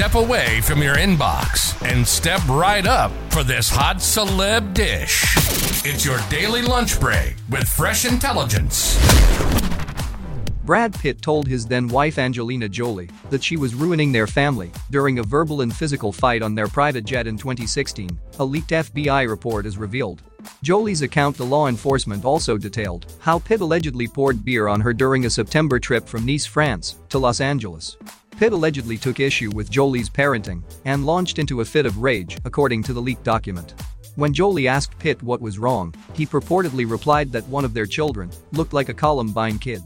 Step away from your inbox and step right up for this hot celeb dish. It's your daily lunch break with fresh intelligence. Brad Pitt told his then-wife Angelina Jolie that she was ruining their family during a verbal and physical fight on their private jet in 2016, a leaked FBI report has revealed. Jolie's account to law enforcement also detailed how Pitt allegedly poured beer on her during a September trip from Nice, France, to Los Angeles. Pitt allegedly took issue with Jolie's parenting and launched into a fit of rage, according to the leaked document. When Jolie asked Pitt what was wrong, he purportedly replied that one of their children looked like a Columbine kid.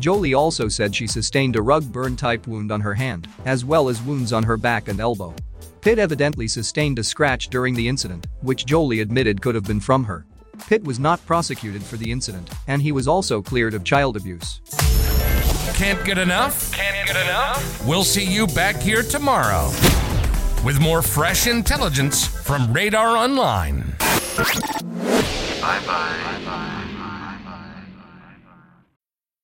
Jolie also said she sustained a rug burn-type wound on her hand, as well as wounds on her back and elbow. Pitt evidently sustained a scratch during the incident, which Jolie admitted could have been from her. Pitt was not prosecuted for the incident, and he was also cleared of child abuse. Can't get enough? Can't get enough? We'll see you back here tomorrow with more fresh intelligence from Radar Online. Bye-bye.